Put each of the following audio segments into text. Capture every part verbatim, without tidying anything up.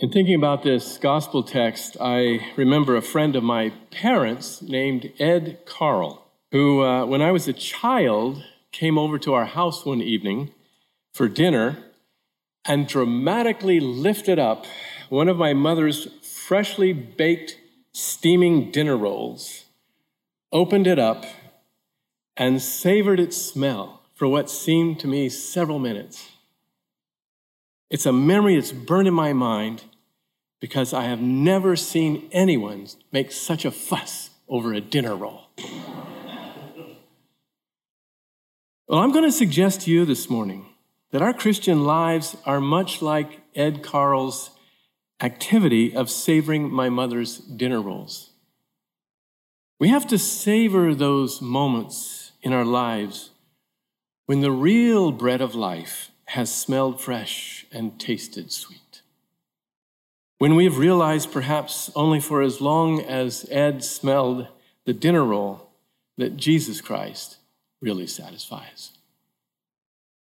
In thinking about this gospel text, I remember a friend of my parents named Ed Carl, who, uh, when I was a child, came over to our house one evening for dinner and dramatically lifted up one of my mother's freshly baked steaming dinner rolls, opened it up, and savored its smell for what seemed to me several minutes. It's a memory that's burned in my mind because I have never seen anyone make such a fuss over a dinner roll. Well, I'm going to suggest to you this morning that our Christian lives are much like Ed Carl's activity of savoring my mother's dinner rolls. We have to savor those moments in our lives when the real bread of life has smelled fresh and tasted sweet. When we have realized, perhaps only for as long as Ed smelled the dinner roll, that Jesus Christ really satisfies.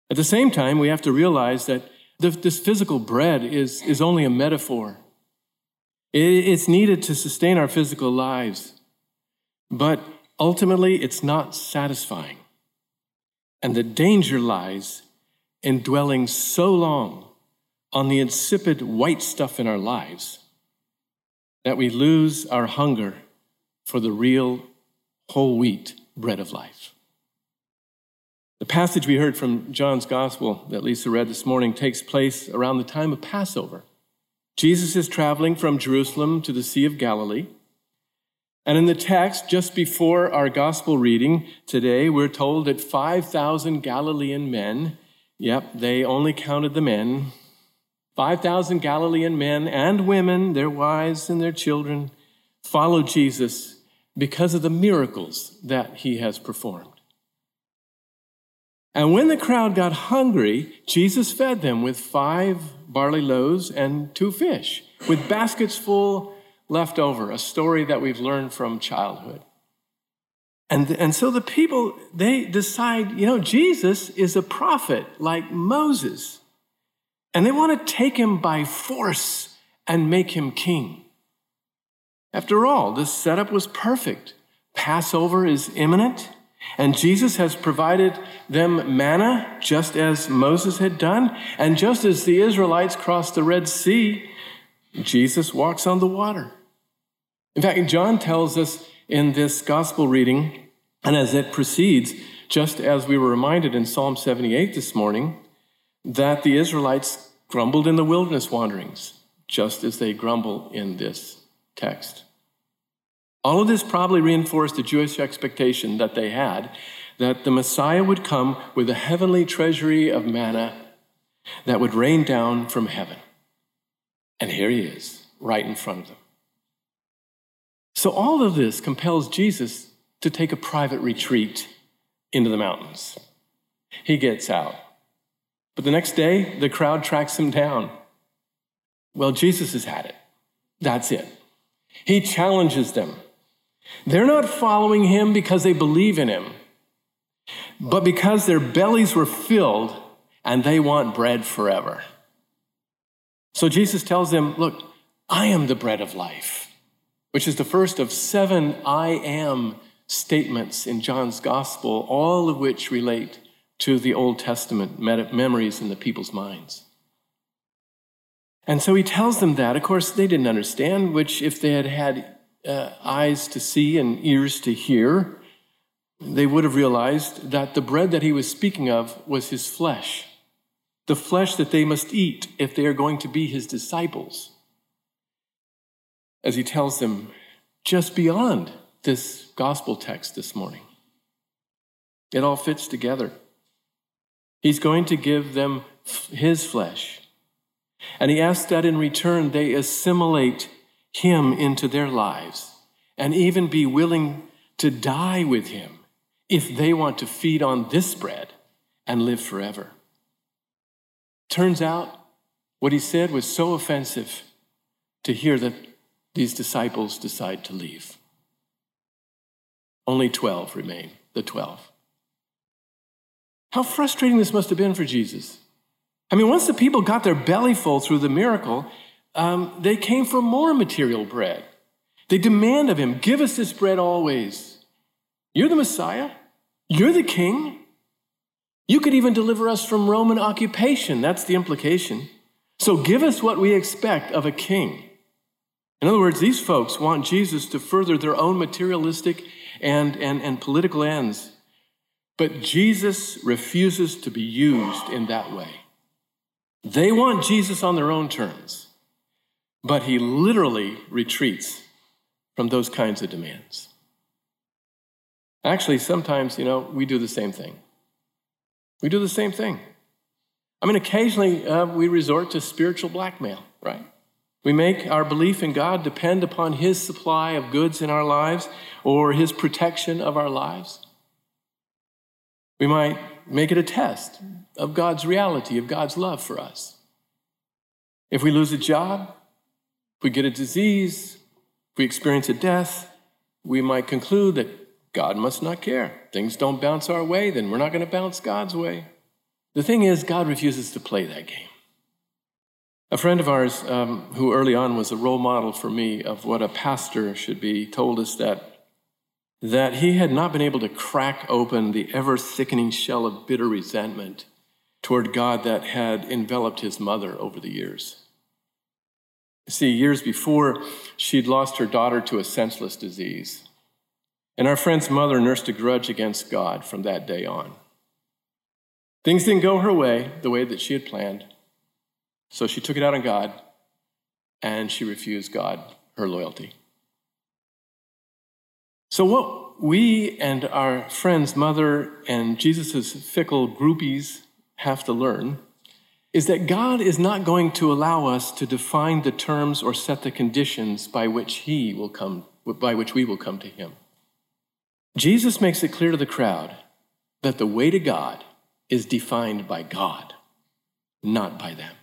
At the same time, we have to realize that this physical bread is, is only a metaphor. It's needed to sustain our physical lives, but ultimately it's not satisfying. And the danger lies in dwelling so long on the insipid white stuff in our lives that we lose our hunger for the real whole wheat bread of life. The passage we heard from John's gospel that Lisa read this morning takes place around the time of Passover. Jesus is traveling from Jerusalem to the Sea of Galilee. And in the text, just before our gospel reading today, we're told that five thousand Galilean men Yep, they only counted the men. five thousand Galilean men and women, their wives and their children, followed Jesus because of the miracles that he has performed. And when the crowd got hungry, Jesus fed them with five barley loaves and two fish, with baskets full left over, a story that we've learned from childhood. And, and so the people, they decide, you know, Jesus is a prophet like Moses. And they want to take him by force and make him king. After all, this setup was perfect. Passover is imminent, and Jesus has provided them manna, just as Moses had done. And just as the Israelites crossed the Red Sea, Jesus walks on the water. In fact, John tells us in this gospel reading, and as it proceeds, just as we were reminded in Psalm seventy-eight this morning, that the Israelites grumbled in the wilderness wanderings, just as they grumble in this text. All of this probably reinforced the Jewish expectation that they had, that the Messiah would come with a heavenly treasury of manna that would rain down from heaven. And here he is, right in front of them. So all of this compels Jesus to take a private retreat into the mountains. He gets out. But the next day, the crowd tracks him down. Well, Jesus has had it. That's it. He challenges them. They're not following him because they believe in him, but because their bellies were filled and they want bread forever. So Jesus tells them, look, I am the bread of life, which is the first of seven I am statements in John's gospel, all of which relate to the Old Testament meta- memories in the people's minds. And so he tells them that. Of course, they didn't understand, which if they had had uh, eyes to see and ears to hear, they would have realized that the bread that he was speaking of was his flesh, the flesh that they must eat if they are going to be his disciples. As he tells them just beyond this gospel text this morning. It all fits together. He's going to give them his flesh. And he asks that in return they assimilate him into their lives and even be willing to die with him if they want to feed on this bread and live forever. Turns out what he said was so offensive to hear that these disciples decide to leave. Only twelve remain, the twelve. How frustrating this must have been for Jesus. I mean, once the people got their belly full through the miracle, um, they came for more material bread. They demand of him, give us this bread always. You're the Messiah. You're the king. You could even deliver us from Roman occupation. That's the implication. So give us what we expect of a king. In other words, these folks want Jesus to further their own materialistic and, and, and political ends. But Jesus refuses to be used in that way. They want Jesus on their own terms, but he literally retreats from those kinds of demands. Actually, sometimes, you know, we do the same thing. We do the same thing. I mean, occasionally uh, we resort to spiritual blackmail, right? We make our belief in God depend upon his supply of goods in our lives or his protection of our lives. We might make it a test of God's reality, of God's love for us. If we lose a job, if we get a disease, if we experience a death, we might conclude that God must not care. Things don't bounce our way, then we're not going to bounce God's way. The thing is, God refuses to play that game. A friend of ours, um, who early on was a role model for me of what a pastor should be, told us that that he had not been able to crack open the ever-thickening shell of bitter resentment toward God that had enveloped his mother over the years. See, years before, she'd lost her daughter to a senseless disease. And our friend's mother nursed a grudge against God from that day on. Things didn't go her way, the way that she had planned. So she took it out on God, and she refused God her loyalty. So what we and our friend's mother and Jesus' fickle groupies have to learn is that God is not going to allow us to define the terms or set the conditions by which he will come, by which we will come to him. Jesus makes it clear to the crowd that the way to God is defined by God, not by them.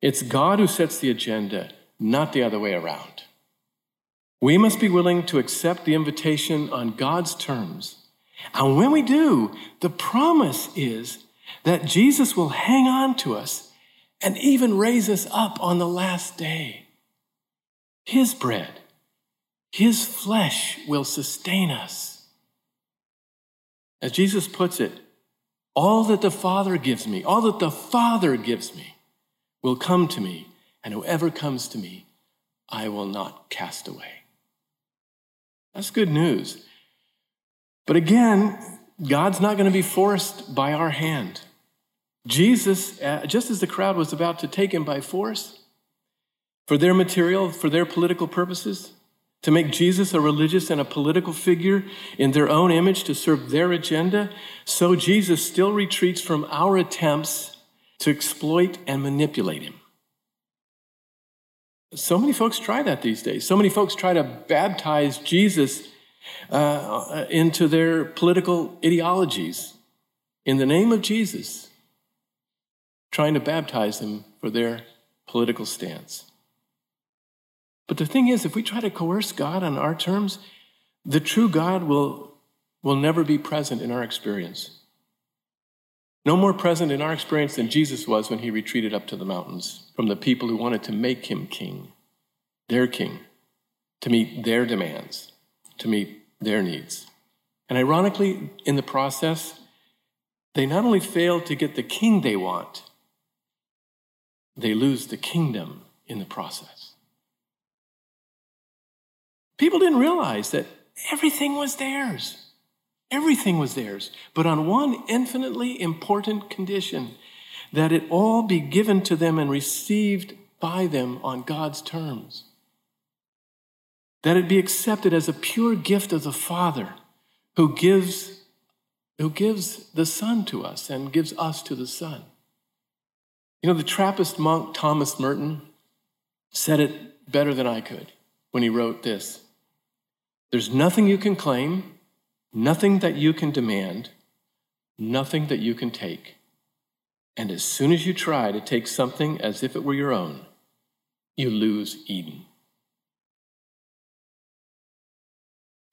It's God who sets the agenda, not the other way around. We must be willing to accept the invitation on God's terms. And when we do, the promise is that Jesus will hang on to us and even raise us up on the last day. His bread, his flesh will sustain us. As Jesus puts it, all that the Father gives me, all that the Father gives me will come to me, and whoever comes to me, I will not cast away. That's good news. But again, God's not going to be forced by our hand. Jesus, just as the crowd was about to take him by force, for their material, for their political purposes, to make Jesus a religious and a political figure in their own image to serve their agenda, so Jesus still retreats from our attempts to exploit and manipulate him. So many folks try that these days. So many folks try to baptize Jesus uh, into their political ideologies in the name of Jesus, trying to baptize him for their political stance. But the thing is, if we try to coerce God on our terms, the true God will, will never be present in our experience. No more present in our experience than Jesus was when he retreated up to the mountains from the people who wanted to make him king, their king, to meet their demands, to meet their needs. And ironically, in the process, they not only fail to get the king they want, they lose the kingdom in the process. People didn't realize that everything was theirs. Everything was theirs, but on one infinitely important condition, that it all be given to them and received by them on God's terms. That it be accepted as a pure gift of the Father who gives, who gives the Son to us and gives us to the Son. You know, the Trappist monk Thomas Merton said it better than I could when he wrote this. There's nothing you can claim, nothing that you can demand, nothing that you can take. And as soon as you try to take something as if it were your own, you lose Eden.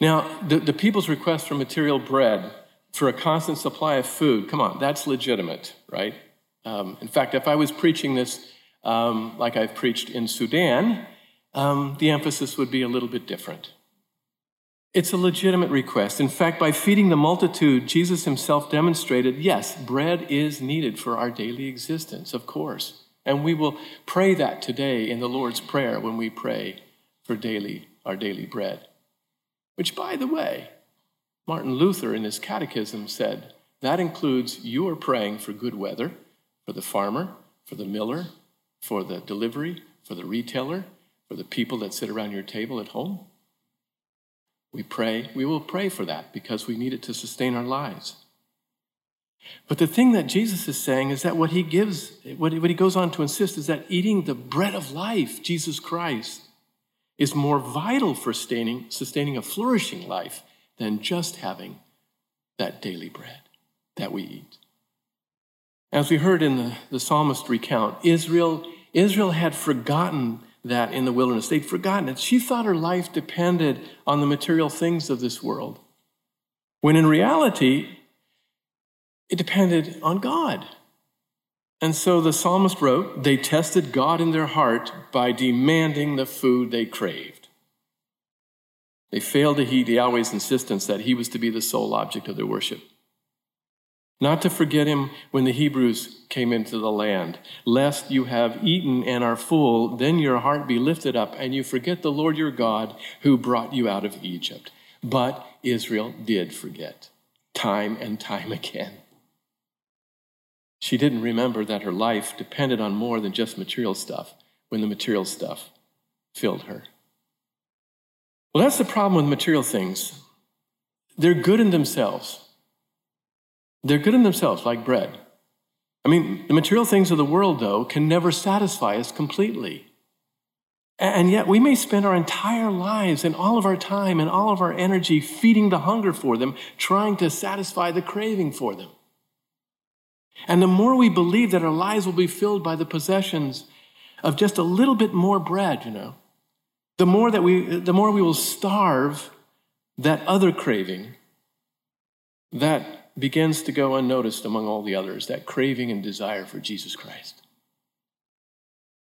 Now, the, the people's request for material bread, for a constant supply of food, come on, that's legitimate, right? Um, in fact, if I was preaching this, um, like I've preached in Sudan, um, the emphasis would be a little bit different. It's a legitimate request. In fact, by feeding the multitude, Jesus himself demonstrated, yes, bread is needed for our daily existence, of course. And we will pray that today in the Lord's Prayer when we pray for daily our daily bread. Which, by the way, Martin Luther in his catechism said, that includes you are praying for good weather, for the farmer, for the miller, for the delivery, for the retailer, for the people that sit around your table at home. We pray, we will pray for that because we need it to sustain our lives. But the thing that Jesus is saying is that what he gives, what he goes on to insist is that eating the bread of life, Jesus Christ, is more vital for sustaining, sustaining a flourishing life than just having that daily bread that we eat. As we heard in the, the psalmist recount, Israel, Israel had forgotten that in the wilderness. They'd forgotten it. She thought her life depended on the material things of this world, when in reality, it depended on God. And so the psalmist wrote, they tested God in their heart by demanding the food they craved. They failed to heed Yahweh's insistence that he was to be the sole object of their worship. Not to forget him when the Hebrews came into the land, lest you have eaten and are full, then your heart be lifted up and you forget the Lord your God who brought you out of Egypt. But Israel did forget, time and time again. She didn't remember that her life depended on more than just material stuff when the material stuff filled her. Well, that's the problem with material things. They're good in themselves. They're good in themselves, like bread. I mean, the material things of the world, though, can never satisfy us completely. And yet we may spend our entire lives and all of our time and all of our energy feeding the hunger for them, trying to satisfy the craving for them. And the more we believe that our lives will be filled by the possessions of just a little bit more bread, you know, the more that we, the more we will starve that other craving that begins to go unnoticed among all the others, that craving and desire for Jesus Christ,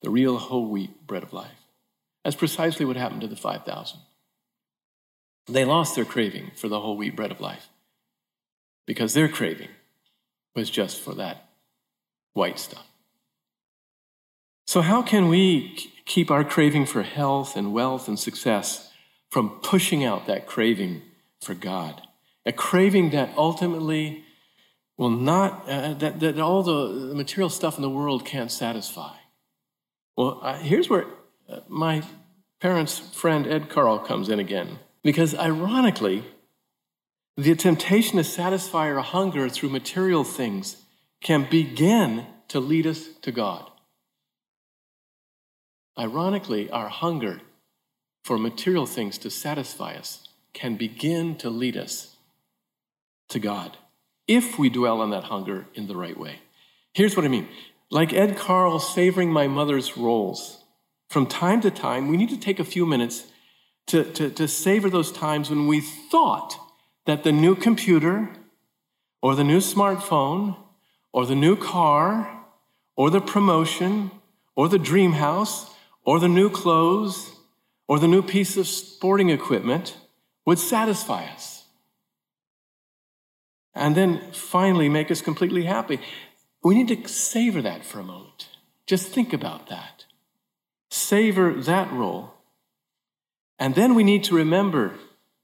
the real whole wheat bread of life. That's precisely what happened to the five thousand. They lost their craving for the whole wheat bread of life because their craving was just for that white stuff. So how can we keep our craving for health and wealth and success from pushing out that craving for God? A craving that ultimately will not, uh, that, that all the material stuff in the world can't satisfy. Well, uh, here's where my parents' friend Ed Carl comes in again. Because ironically, the temptation to satisfy our hunger through material things can begin to lead us to God. Ironically, our hunger for material things to satisfy us can begin to lead us to God if we dwell on that hunger in the right way. Here's what I mean. Like Ed Carl savoring my mother's rolls, from time to time, we need to take a few minutes to, to, to savor those times when we thought that the new computer or the new smartphone or the new car or the promotion or the dream house or the new clothes or the new piece of sporting equipment would satisfy us and then finally make us completely happy. We need to savor that for a moment. Just think about that. Savor that role. And then we need to remember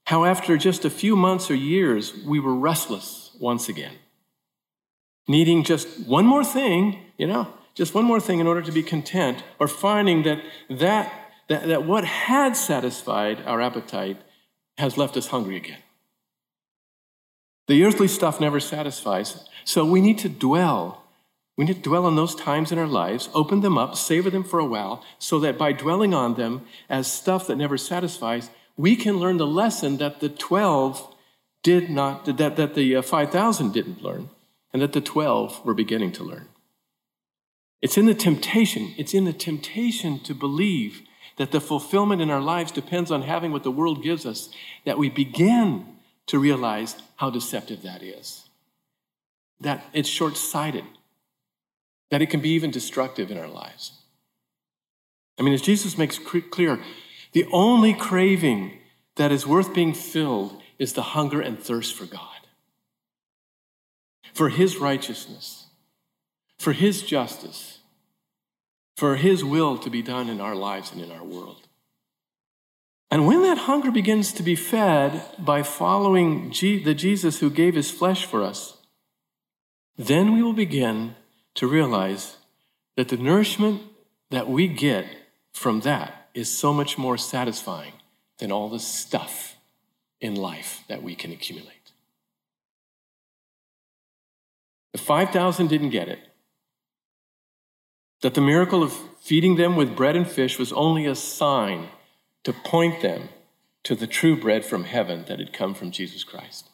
how after just a few months or years, we were restless once again, needing just one more thing, you know, just one more thing in order to be content, or finding that that that, that what had satisfied our appetite has left us hungry again. The earthly stuff never satisfies, so we need to dwell We need to dwell on those times in our lives, open them up, savor them for a while, so that by dwelling on them as stuff that never satisfies, we can learn the lesson that the twelve did not, that, that the five thousand didn't learn, and that the twelve were beginning to learn. It's in the temptation, it's in the temptation to believe that the fulfillment in our lives depends on having what the world gives us, that we begin to realize how deceptive that is. That it's short-sighted. That it can be even destructive in our lives. I mean, as Jesus makes clear, the only craving that is worth being filled is the hunger and thirst for God, for his righteousness, for his justice, for his will to be done in our lives and in our world. And when that hunger begins to be fed by following G- the Jesus who gave his flesh for us, then we will begin to realize that the nourishment that we get from that is so much more satisfying than all the stuff in life that we can accumulate. The five thousand didn't get it. That the miracle of feeding them with bread and fish was only a sign to point them to the true bread from heaven that had come from Jesus Christ.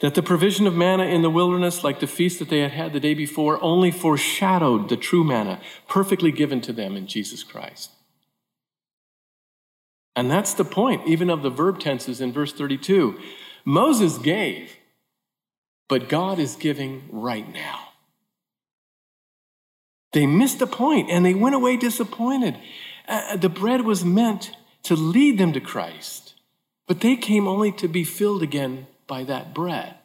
That the provision of manna in the wilderness, like the feast that they had had the day before, only foreshadowed the true manna, perfectly given to them in Jesus Christ. And that's the point, even of the verb tenses in verse thirty-two. Moses gave, but God is giving right now. They missed the point, and they went away disappointed. Uh, the bread was meant to lead them to Christ, but they came only to be filled again by that bread.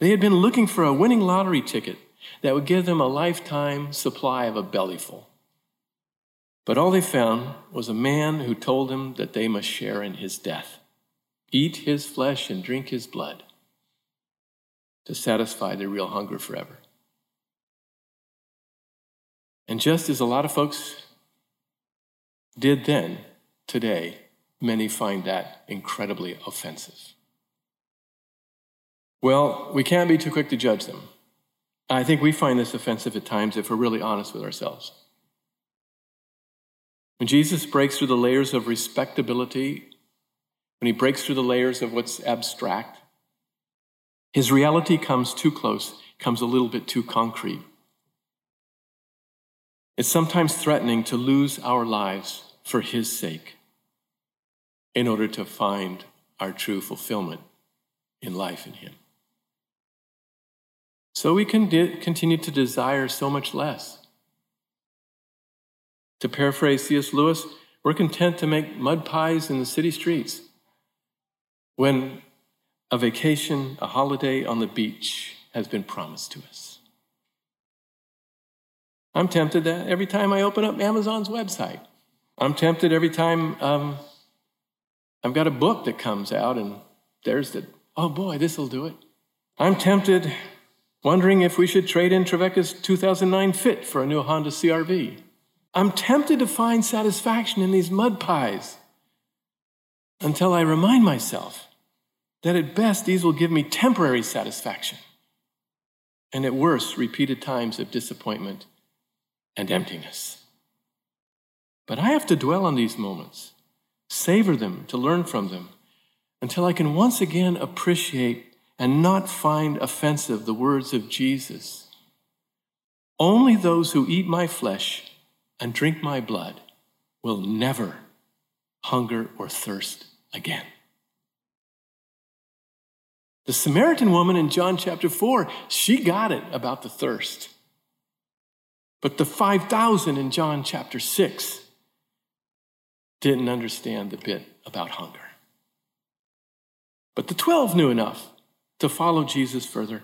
They had been looking for a winning lottery ticket that would give them a lifetime supply of a bellyful. But all they found was a man who told them that they must share in his death, eat his flesh and drink his blood to satisfy their real hunger forever. And just as a lot of folks did then, today, many find that incredibly offensive. Well, we can't be too quick to judge them. I think we find this offensive at times if we're really honest with ourselves. When Jesus breaks through the layers of respectability, when he breaks through the layers of what's abstract, his reality comes too close, comes a little bit too concrete. It's sometimes threatening to lose our lives for his sake in order to find our true fulfillment in life in him. So we can de- continue to desire so much less. To paraphrase C S Lewis, we're content to make mud pies in the city streets when a vacation, a holiday on the beach has been promised to us. I'm tempted that every time I open up Amazon's website. I'm tempted every time um, I've got a book that comes out and there's the, oh boy, this'll do it. I'm tempted wondering if we should trade in Trevecca's two thousand nine Fit for a new Honda C R V. I'm tempted to find satisfaction in these mud pies until I remind myself that at best these will give me temporary satisfaction and at worst repeated times of disappointment and emptiness. But I have to dwell on these moments, savor them, to learn from them, until I can once again appreciate and not find offensive the words of Jesus. Only those who eat my flesh and drink my blood will never hunger or thirst again. The Samaritan woman in John chapter four, she got it about the thirst. But the five thousand in John chapter six didn't understand the bit about hunger. But the twelve knew enough to follow Jesus further.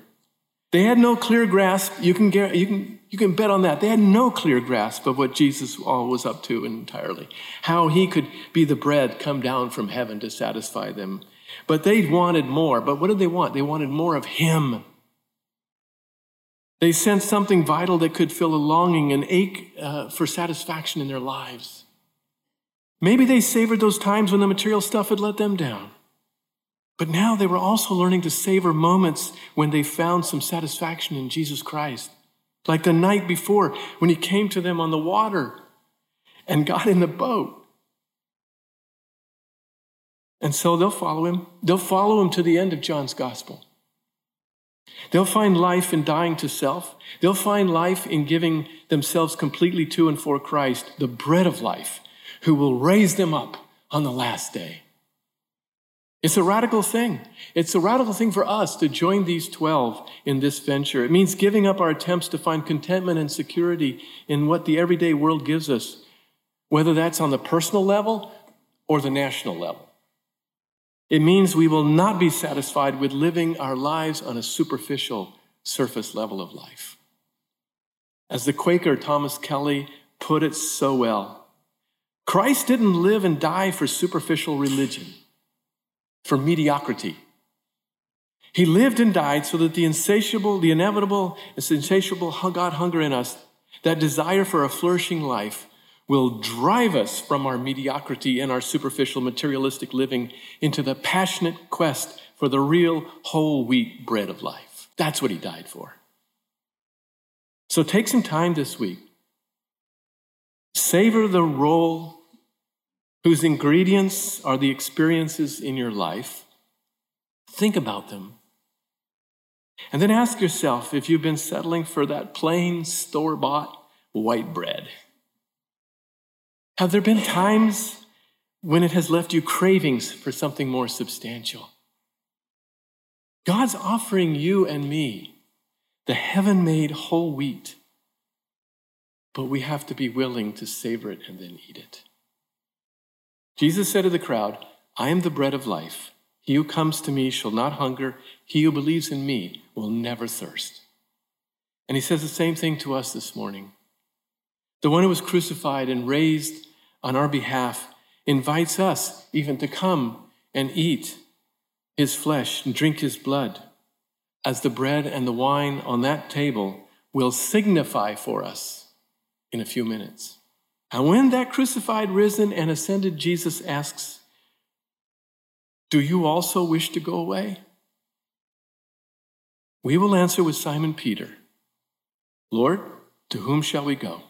They had no clear grasp. You can, you can, you can bet on that. They had no clear grasp of what Jesus all was up to entirely, how he could be the bread come down from heaven to satisfy them. But they wanted more. But what did they want? They wanted more of him. They sensed something vital that could fill a longing, an ache uh, for satisfaction in their lives. Maybe they savored those times when the material stuff had let them down. But now they were also learning to savor moments when they found some satisfaction in Jesus Christ. Like the night before when he came to them on the water and got in the boat. And so they'll follow him. They'll follow him to the end of John's gospel. They'll find life in dying to self. They'll find life in giving themselves completely to and for Christ, the bread of life, who will raise them up on the last day. It's a radical thing. It's a radical thing for us to join these twelve in this venture. It means giving up our attempts to find contentment and security in what the everyday world gives us, whether that's on the personal level or the national level. It means we will not be satisfied with living our lives on a superficial, surface level of life. As the Quaker Thomas Kelly put it so well, Christ didn't live and die for superficial religion, for mediocrity. He lived and died so that the insatiable, the inevitable, and insatiable God hunger in us, that desire for a flourishing life, will drive us from our mediocrity and our superficial materialistic living into the passionate quest for the real whole wheat bread of life. That's what he died for. So take some time this week. Savor the role whose ingredients are the experiences in your life. Think about them. And then ask yourself if you've been settling for that plain store-bought white bread. Have there been times when it has left you cravings for something more substantial? God's offering you and me the heaven-made whole wheat, but we have to be willing to savor it and then eat it. Jesus said to the crowd, I am the bread of life. He who comes to me shall not hunger. He who believes in me will never thirst. And he says the same thing to us this morning. The one who was crucified and raised on our behalf invites us even to come and eat his flesh and drink his blood, as the bread and the wine on that table will signify for us in a few minutes. And when that crucified, risen, and ascended Jesus asks, do you also wish to go away? We will answer with Simon Peter, Lord, to whom shall we go?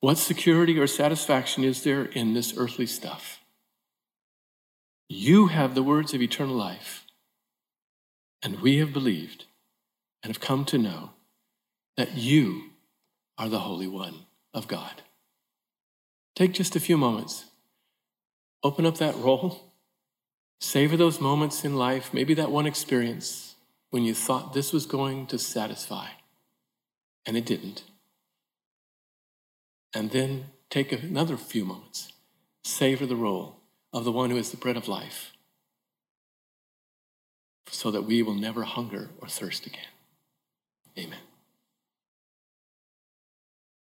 What security or satisfaction is there in this earthly stuff? You have the words of eternal life, and we have believed and have come to know that you are the Holy One of God. Take just a few moments. Open up that roll. Savor those moments in life, maybe that one experience when you thought this was going to satisfy, and it didn't. And then take another few moments. Savor the role of the one who is the bread of life, so that we will never hunger or thirst again. Amen.